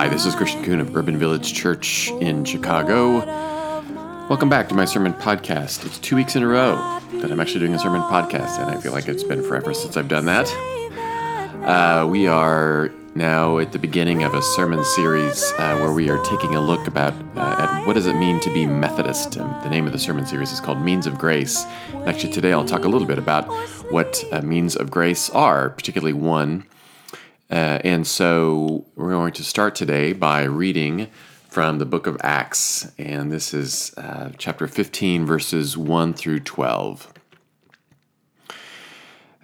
Hi, this is Christian Kuhn of Urban Village Church in Chicago. Welcome back to my sermon podcast. It's 2 weeks in a row that I'm actually doing a sermon podcast, and I feel like it's been forever since I've done that. We are now at the beginning of a sermon series where we are taking a look about at what does it mean to be Methodist. The name of the sermon series is called Means of Grace. And actually, today I'll talk a little bit about what means of grace are, particularly one. And so we're going to start today by reading from the book of Acts, and this is chapter 15, verses 1 through 12.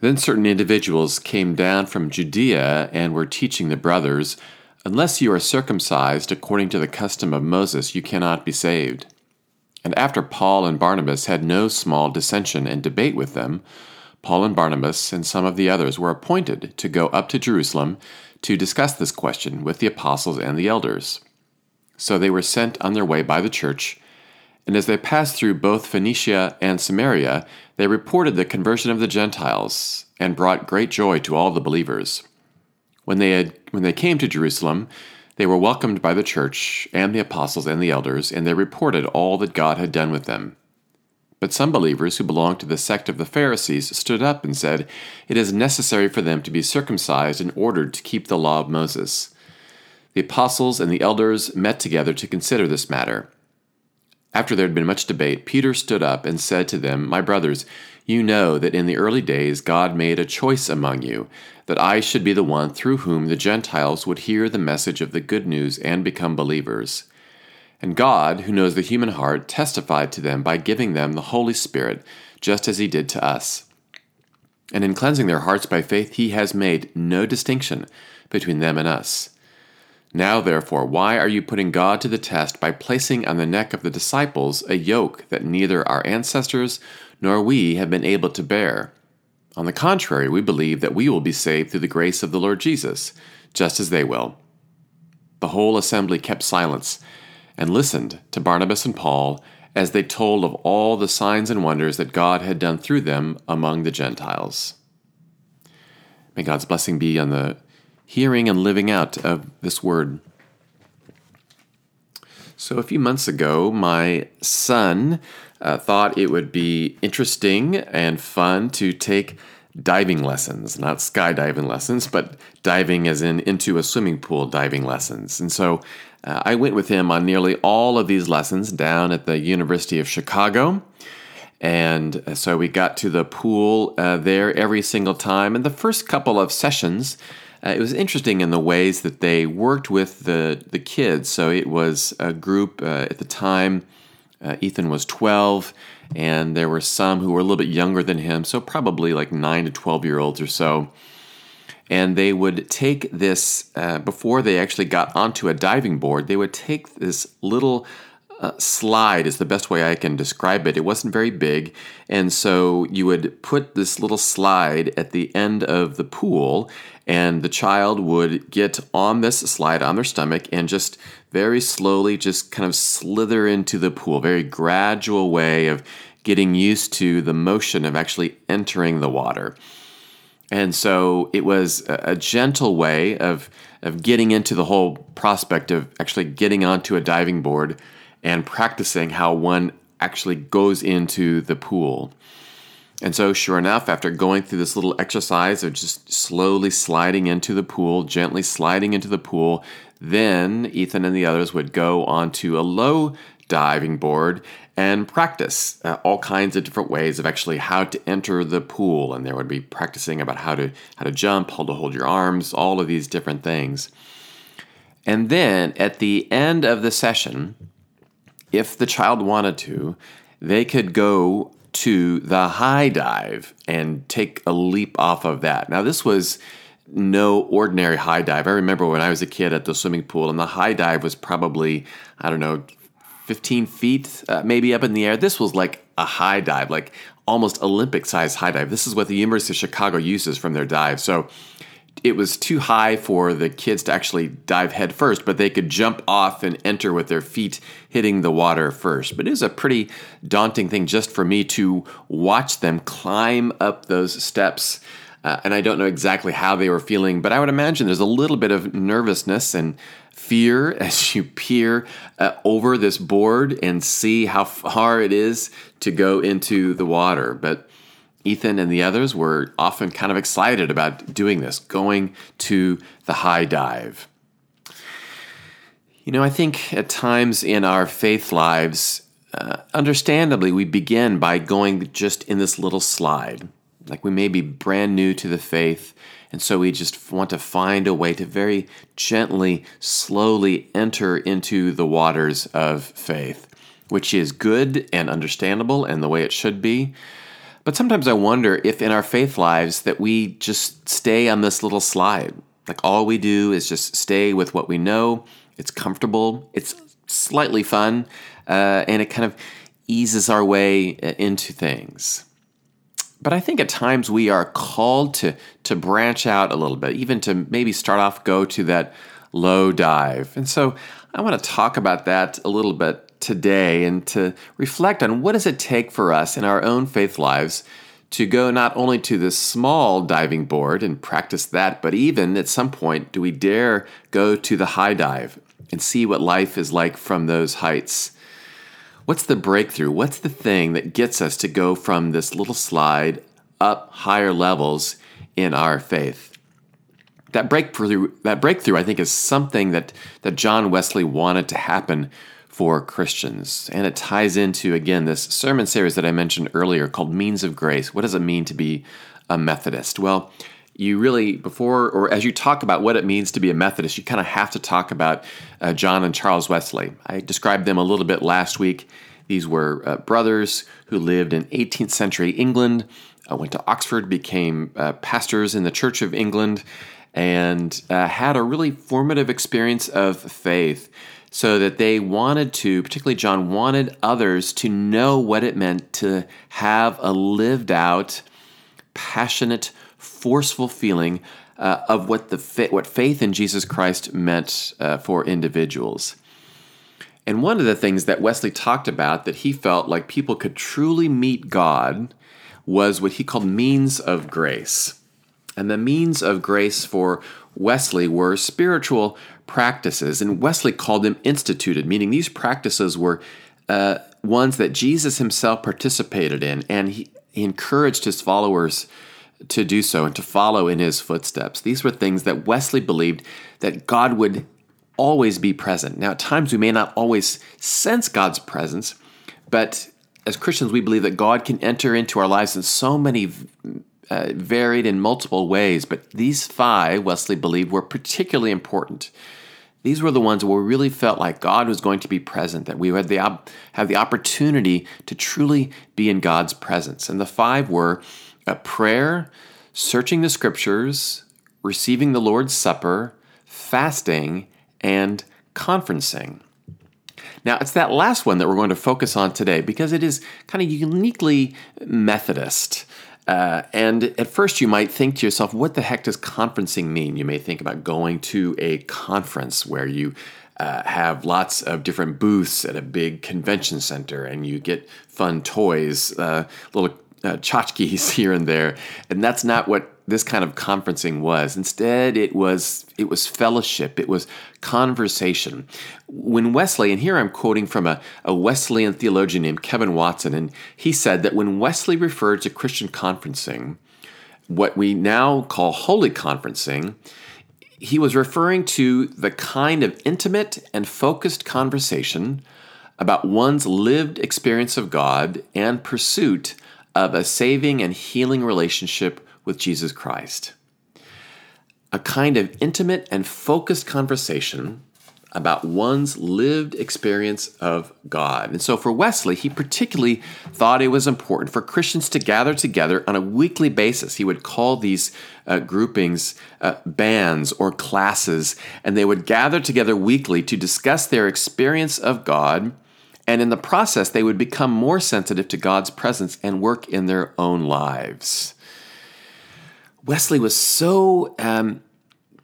Then certain individuals came down from Judea and were teaching the brothers, "Unless you are circumcised according to the custom of Moses, you cannot be saved." And after Paul and Barnabas had no small dissension and debate with them, Paul and Barnabas and some of the others were appointed to go up to Jerusalem to discuss this question with the apostles and the elders. So they were sent on their way by the church, and as they passed through both Phoenicia and Samaria, they reported the conversion of the Gentiles and brought great joy to all the believers. When they came to Jerusalem, they were welcomed by the church and the apostles and the elders, and they reported all that God had done with them. But some believers who belonged to the sect of the Pharisees stood up and said, "It is necessary for them to be circumcised in order to keep the law of Moses." The apostles and the elders met together to consider this matter. After there had been much debate, Peter stood up and said to them, "My brothers, you know that in the early days God made a choice among you, that I should be the one through whom the Gentiles would hear the message of the good news and become believers. And God, who knows the human heart, testified to them by giving them the Holy Spirit, just as he did to us. And in cleansing their hearts by faith, he has made no distinction between them and us. Now, therefore, why are you putting God to the test by placing on the neck of the disciples a yoke that neither our ancestors nor we have been able to bear? On the contrary, we believe that we will be saved through the grace of the Lord Jesus, just as they will." The whole assembly kept silence and listened to Barnabas and Paul as they told of all the signs and wonders that God had done through them among the Gentiles. May God's blessing be on the hearing and living out of this word. So a few months ago, my son thought it would be interesting and fun to take diving lessons, not skydiving lessons, but diving as in into a swimming pool diving lessons. And so I went with him on nearly all of these lessons down at the University of Chicago. And so we got to the pool there every single time. And the first couple of sessions, it was interesting in the ways that they worked with the kids. So it was a group at the time. Ethan was 12, and there were some who were a little bit younger than him, so probably like 9 to 12-year-olds or so. And they would take this, before they actually got onto a diving board, they would take this little slide, is the best way I can describe it. It wasn't very big, and so you would put this little slide at the end of the pool, and the child would get on this slide on their stomach and just very slowly just kind of slither into the pool, very gradual way of getting used to the motion of actually entering the water. And so it was a gentle way of getting into the whole prospect of actually getting onto a diving board and practicing how one actually goes into the pool. And so sure enough, after going through this little exercise of just slowly sliding into the pool, gently sliding into the pool, then Ethan and the others would go onto a low diving board and practice all kinds of different ways of actually how to enter the pool. And there would be practicing about how to jump, how to hold your arms, all of these different things. And then at the end of the session, if the child wanted to, they could go to the high dive and take a leap off of that. Now, this was no ordinary high dive. I remember when I was a kid at the swimming pool, and the high dive was probably, 15 feet, maybe up in the air. This was like a high dive, like almost Olympic-sized high dive. This is what the University of Chicago uses from their dive. So it was too high for the kids to actually dive head first, but they could jump off and enter with their feet hitting the water first. But it was a pretty daunting thing just for me to watch them climb up those steps And I don't know exactly how they were feeling, but I would imagine there's a little bit of nervousness and fear as you peer over this board and see how far it is to go into the water. But Ethan and the others were often kind of excited about doing this, going to the high dive. You know, I think at times in our faith lives, understandably, we begin by going just in this little slide. Like we may be brand new to the faith, and so we just want to find a way to very gently, slowly enter into the waters of faith, which is good and understandable and the way it should be. But sometimes I wonder if in our faith lives that we just stay on this little slide. Like all we do is just stay with what we know. It's comfortable, it's slightly fun, and it kind of eases our way into things. But I think at times we are called to branch out a little bit, even to maybe start off, go to that low dive. And so I want to talk about that a little bit today and to reflect on what does it take for us in our own faith lives to go not only to this small diving board and practice that, but even at some point, do we dare go to the high dive and see what life is like from those heights? What's the breakthrough? What's the thing that gets us to go from this little slide up higher levels in our faith? That breakthrough, I think, is something that John Wesley wanted to happen for Christians. And it ties into, again, this sermon series that I mentioned earlier called Means of Grace. What does it mean to be a Methodist? Well, you really, before or as you talk about what it means to be a Methodist, you kind of have to talk about John and Charles Wesley. I described them a little bit last week. These were brothers who lived in 18th century England, went to Oxford, became pastors in the Church of England, and had a really formative experience of faith so that they wanted to, particularly John, wanted others to know what it meant to have a lived-out, passionate, forceful feeling of what faith in Jesus Christ meant for individuals. And one of the things that Wesley talked about that he felt like people could truly meet God was what he called means of grace. And the means of grace for Wesley were spiritual practices, and Wesley called them instituted, meaning these practices were ones that Jesus himself participated in, and he encouraged his followers to do so and to follow in his footsteps. These were things that Wesley believed that God would always be present. Now, at times we may not always sense God's presence, but as Christians, we believe that God can enter into our lives in so many varied in multiple ways, but these five, Wesley believed, were particularly important. These were the ones where we really felt like God was going to be present, that we would have the opportunity to truly be in God's presence. And the five were prayer, searching the scriptures, receiving the Lord's Supper, fasting, and conferencing. Now, it's that last one that we're going to focus on today because it is kind of uniquely Methodist. And at first you might think to yourself, what the heck does conferencing mean? You may think about going to a conference where you have lots of different booths at a big convention center and you get fun toys, little tchotchkes here and there. And that's not what this kind of conferencing was. Instead, it was fellowship. It was conversation. When Wesley, and here I'm quoting from a Wesleyan theologian named Kevin Watson, and he said that when Wesley referred to Christian conferencing, what we now call holy conferencing, he was referring to the kind of intimate and focused conversation about one's lived experience of God and pursuit of a saving and healing relationship with Jesus Christ. A kind of intimate and focused conversation about one's lived experience of God. And so for Wesley, he particularly thought it was important for Christians to gather together on a weekly basis. He would call these groupings bands or classes, and they would gather together weekly to discuss their experience of God, and in the process, they would become more sensitive to God's presence and work in their own lives. Wesley was so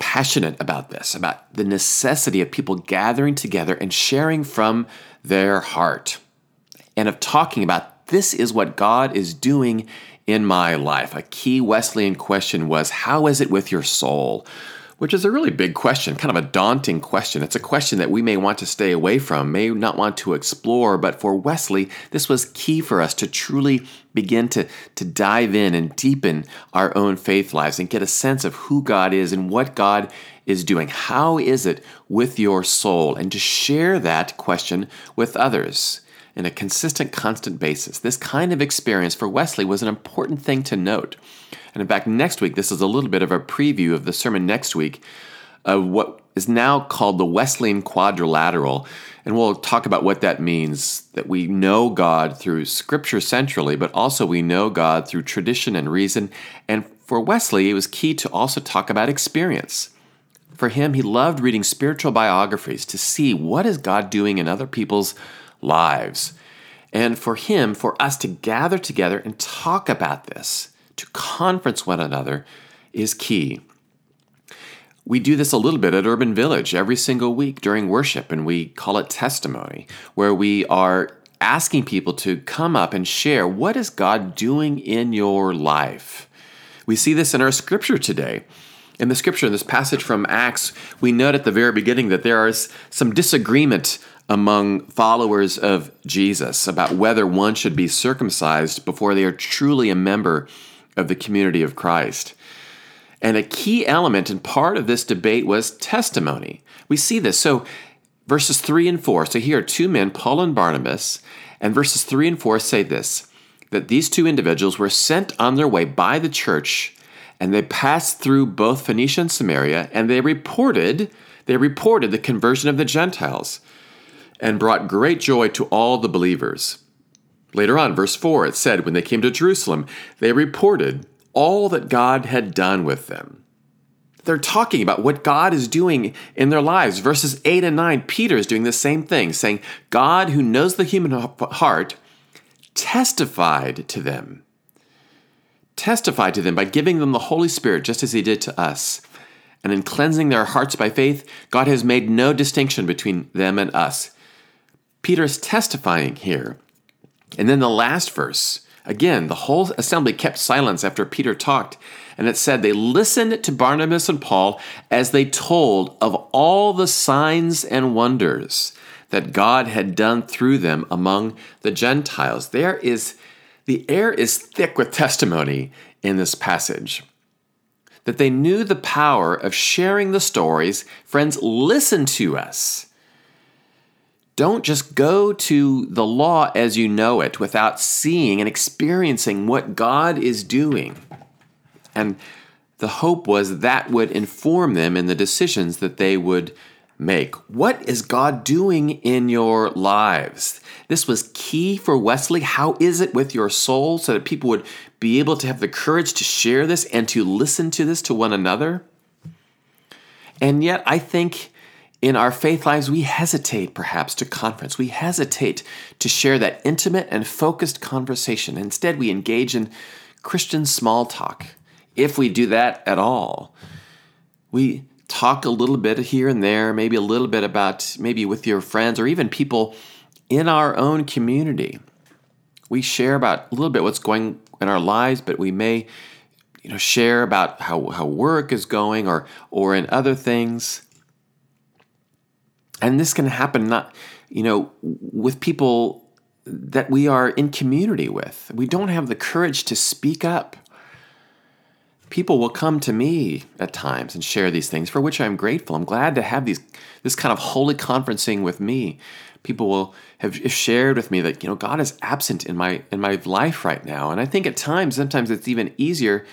passionate about this, about the necessity of people gathering together and sharing from their heart, and of talking about this is what God is doing in my life. A key Wesleyan question was, how is it with your soul? Which is a really big question, kind of a daunting question. It's a question that we may want to stay away from, may not want to explore, but for Wesley, this was key for us to truly begin to dive in and deepen our own faith lives and get a sense of who God is and what God is doing. How is it with your soul? And to share that question with others in a consistent, constant basis. This kind of experience for Wesley was an important thing to note. And in fact, next week, this is a little bit of a preview of the sermon next week of what is now called the Wesleyan Quadrilateral. And we'll talk about what that means, that we know God through Scripture centrally, but also we know God through tradition and reason. And for Wesley, it was key to also talk about experience. For him, he loved reading spiritual biographies to see what is God doing in other people's lives. And for him, for us to gather together and talk about this, to conference one another is key. We do this a little bit at Urban Village every single week during worship, and we call it testimony, where we are asking people to come up and share, what is God doing in your life? We see this in our scripture today. In the scripture, in this passage from Acts, we note at the very beginning that there is some disagreement among followers of Jesus about whether one should be circumcised before they are truly a member of the community of Christ. And a key element and part of this debate was testimony. We see this. So verses 3 and 4, so here are two men, Paul and Barnabas, and verses 3 and 4 say this, that these two individuals were sent on their way by the church, and they passed through both Phoenicia and Samaria, and they reported the conversion of the Gentiles, and brought great joy to all the believers. Later on, verse 4, it said, when they came to Jerusalem, they reported all that God had done with them. They're talking about what God is doing in their lives. Verses 8 and 9, Peter is doing the same thing, saying, God, who knows the human heart, testified to them by giving them the Holy Spirit, just as he did to us. And in cleansing their hearts by faith, God has made no distinction between them and us. Peter's testifying here. And then the last verse, again, the whole assembly kept silence after Peter talked, and it said they listened to Barnabas and Paul as they told of all the signs and wonders that God had done through them among the Gentiles. The air is thick with testimony in this passage, that they knew the power of sharing the stories. Friends, listen to us. Don't just go to the law as you know it without seeing and experiencing what God is doing. And the hope was that would inform them in the decisions that they would make. What is God doing in your lives? This was key for Wesley. How is it with your soul? So that people would be able to have the courage to share this and to listen to this to one another. And yet, I think in our faith lives, we hesitate perhaps to conference. We hesitate to share that intimate and focused conversation. Instead, we engage in Christian small talk, if we do that at all. We talk a little bit here and there, maybe a little bit about, maybe with your friends or even people in our own community. We share about a little bit what's going in our lives, but we may share about how work is going or in other things. And this can happen with people that we are in community with. We don't have the courage to speak up. People will come to me at times and share these things, for which I'm grateful. I'm glad to have this kind of holy conferencing with me. People will have shared with me that God is absent in my life right now. And I think at times, sometimes it's even easier.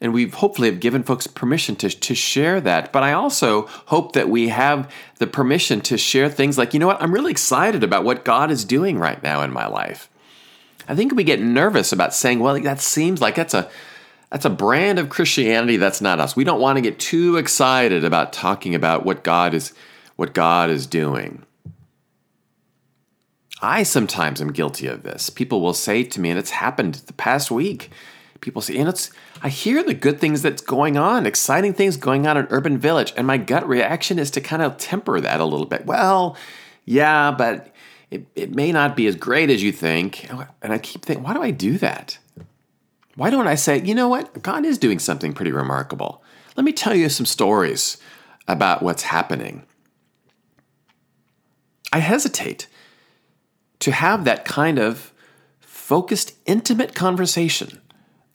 And we've hopefully have given folks permission to share that. But I also hope that we have the permission to share things like, I'm really excited about what God is doing right now in my life. I think we get nervous about saying, well, that seems like that's a brand of Christianity that's not us. We don't want to get too excited about talking about what God is doing. I sometimes am guilty of this. People will say to me, and it's happened the past week, people say, I hear the good things that's going on, exciting things going on in Urban Village, and my gut reaction is to kind of temper that a little bit. Well, yeah, but it may not be as great as you think. And I keep thinking, why do I do that? Why don't I say, you know what? God is doing something pretty remarkable. Let me tell you some stories about what's happening. I hesitate to have that kind of focused, intimate conversation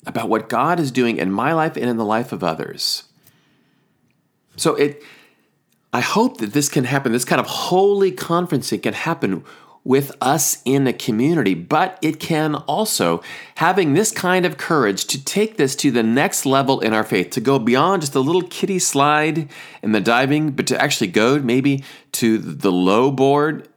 about what God is doing in my life and in the life of others. So I hope that this can happen. This kind of holy conferencing can happen with us in a community, but it can also, having this kind of courage to take this to the next level in our faith, to go beyond just the little kiddie slide and the diving, but to actually go maybe to the low board,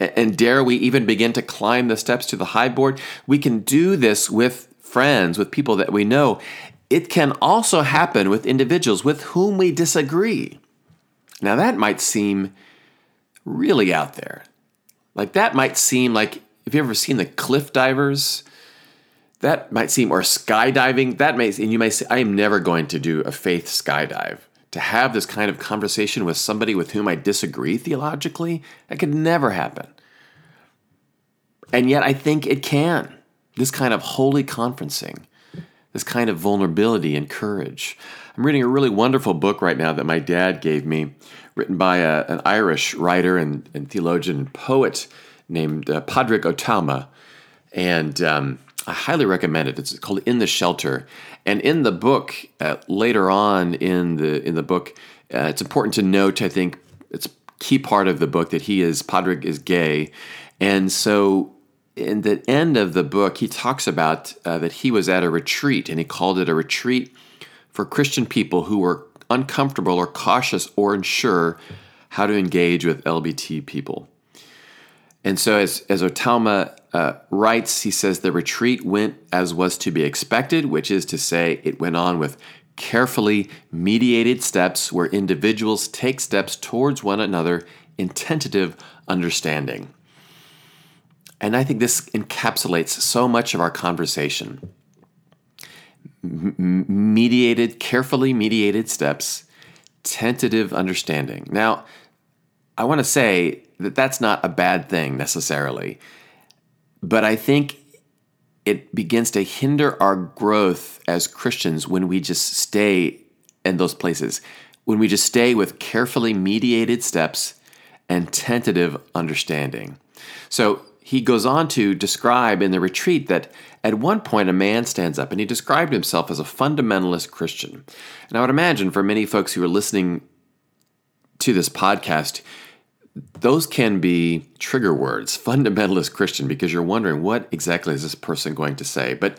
and dare we even begin to climb the steps to the high board. We can do this with friends, with people that we know. It can also happen with individuals with whom we disagree. Now that might seem really out there. Like that might seem like, have you ever seen the cliff divers? That might seem, or skydiving, and you may say, I am never going to do a faith skydive. To have this kind of conversation with somebody with whom I disagree theologically, that could never happen. And yet I think it can. This kind of holy conferencing, this kind of vulnerability and courage. I'm reading a really wonderful book right now that my dad gave me, written by an Irish writer and theologian and poet named Padraig O'Tama. And I highly recommend it. It's called In the Shelter. And in the book, later on in the book, it's important to note, I think, it's a key part of the book that Padraig is gay. And so in the end of the book, he talks about that he was at a retreat, and he called it a retreat for Christian people who were uncomfortable or cautious or unsure how to engage with LBT people. And so as O'Tama writes, he says, the retreat went as was to be expected, which is to say it went on with carefully mediated steps where individuals take steps towards one another in tentative understanding. And I think this encapsulates so much of our conversation. Mediated, carefully mediated steps, tentative understanding. Now, I want to say that that's not a bad thing necessarily, but I think it begins to hinder our growth as Christians when we just stay in those places, when we just stay with carefully mediated steps and tentative understanding. So he goes on to describe in the retreat that at one point a man stands up and he described himself as a fundamentalist Christian. And I would imagine for many folks who are listening to this podcast, those can be trigger words, fundamentalist Christian, because you're wondering what exactly is this person going to say. But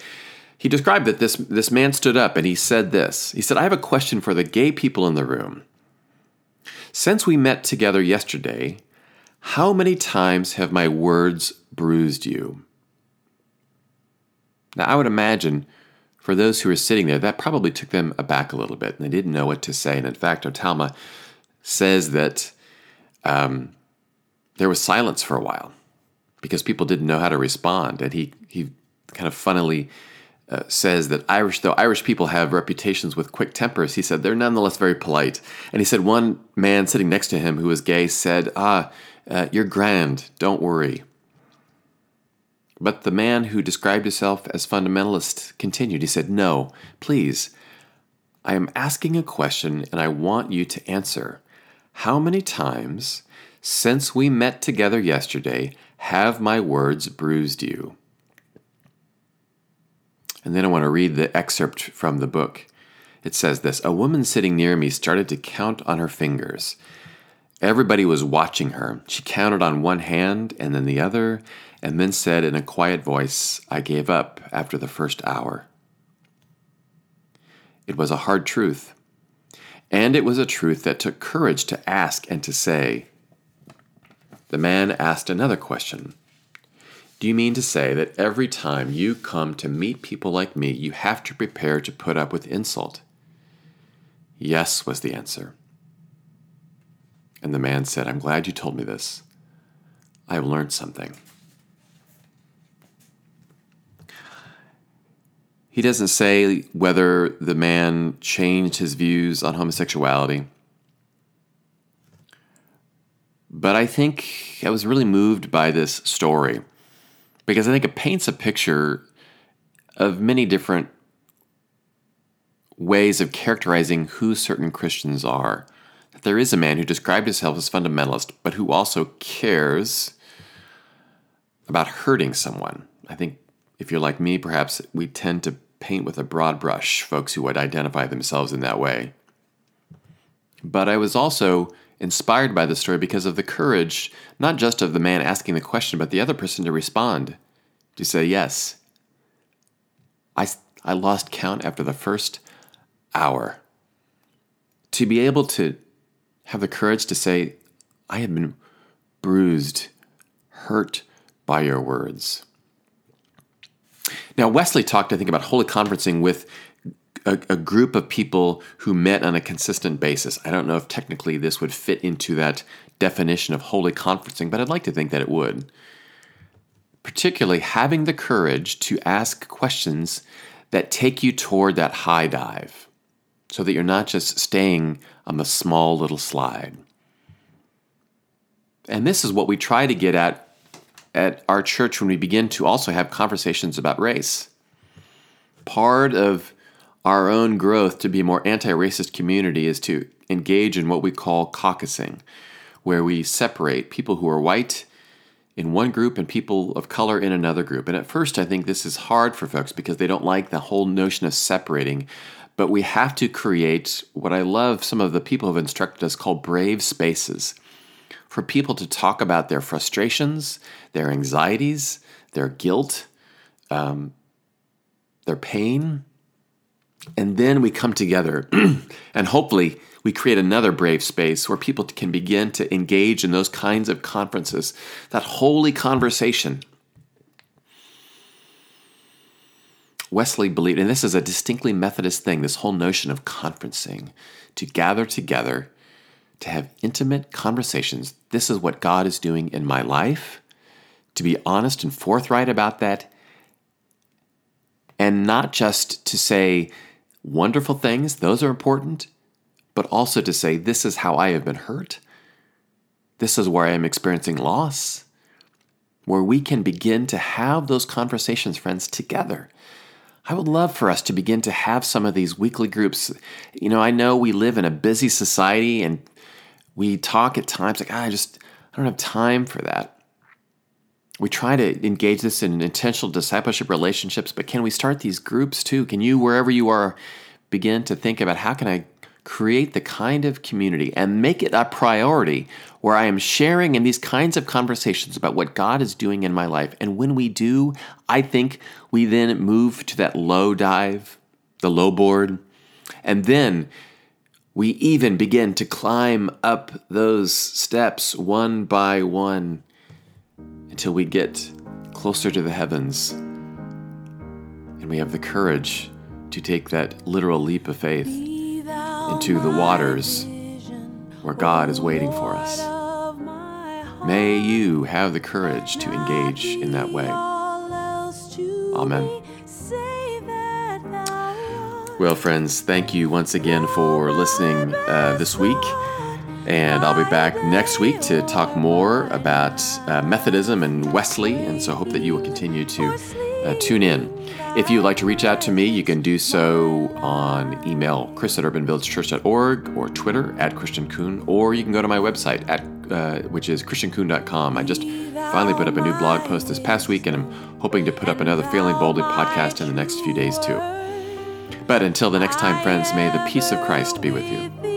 he described that this man stood up and he said this. He said, I have a question for the gay people in the room. Since we met together yesterday, how many times have my words bruised you? Now, I would imagine for those who were sitting there, that probably took them aback a little bit, and they didn't know what to say. And in fact, O'Tama says that there was silence for a while because people didn't know how to respond. And he kind of funnily says that Irish people have reputations with quick tempers, he said, they're nonetheless very polite. And he said one man sitting next to him who was gay said, you're grand, don't worry. But the man who described himself as fundamentalist continued. He said, no, please, I am asking a question and I want you to answer. How many times since we met together yesterday have my words bruised you? And then I want to read the excerpt from the book. It says this, a woman sitting near me started to count on her fingers. Everybody was watching her. She counted on one hand and then the other, and then said in a quiet voice, I gave up after the first hour. It was a hard truth, and it was a truth that took courage to ask and to say. The man asked another question. Do you mean to say that every time you come to meet people like me, you have to prepare to put up with insult? Yes, was the answer. And the man said, I'm glad you told me this. I've learned something. He doesn't say whether the man changed his views on homosexuality. But I think I was really moved by this story because I think it paints a picture of many different ways of characterizing who certain Christians are. That there is a man who described himself as fundamentalist, but who also cares about hurting someone. I think if you're like me, perhaps we tend to paint with a broad brush folks who would identify themselves in that way. But I was also inspired by the story because of the courage, not just of the man asking the question, but the other person to respond, to say, yes, I lost count after the first hour. To be able to have the courage to say, I have been bruised, hurt by your words. Now, Wesley talked, I think, about holy conferencing with a group of people who met on a consistent basis. I don't know if technically this would fit into that definition of holy conferencing, but I'd like to think that it would. Particularly having the courage to ask questions that take you toward that high dive, so that you're not just staying on the small little slide. And this is what we try to get at our church when we begin to also have conversations about race. Part of our own growth to be a more anti-racist community is to engage in what we call caucusing, where we separate people who are white in one group and people of color in another group. And at first, I think this is hard for folks because they don't like the whole notion of separating. But we have to create what I love some of the people who have instructed us call brave spaces for people to talk about their frustrations, their anxieties, their guilt, their pain. And then we come together and hopefully we create another brave space where people can begin to engage in those kinds of conferences, that holy conversation. Wesley believed, and this is a distinctly Methodist thing, this whole notion of conferencing, to gather together, to have intimate conversations. This is what God is doing in my life, to be honest and forthright about that, and not just to say wonderful things, those are important, but also to say, this is how I have been hurt. This is where I am experiencing loss, where we can begin to have those conversations, friends, together. I would love for us to begin to have some of these weekly groups. You know, I know we live in a busy society and we talk at times like, I don't have time for that. We try to engage this in intentional discipleship relationships, but can we start these groups too? Can you, wherever you are, begin to think about how can I create the kind of community and make it a priority where I am sharing in these kinds of conversations about what God is doing in my life. And when we do, I think we then move to that low dive, the low board, and then we even begin to climb up those steps one by one, until we get closer to the heavens and we have the courage to take that literal leap of faith into the waters where God is waiting for us. May you have the courage to engage in that way. Amen. Well, friends, thank you once again for listening this week. And I'll be back next week to talk more about Methodism and Wesley, and so hope that you will continue to tune in. If you'd like to reach out to me, you can do so on email, chris@urbanvillagechurch.org, or Twitter @ChristianKuhn, or you can go to my website, which is christiankuhn.com. I just finally put up a new blog post this past week, and I'm hoping to put up another Failing Boldly podcast in the next few days, too. But until the next time, friends, may the peace of Christ be with you.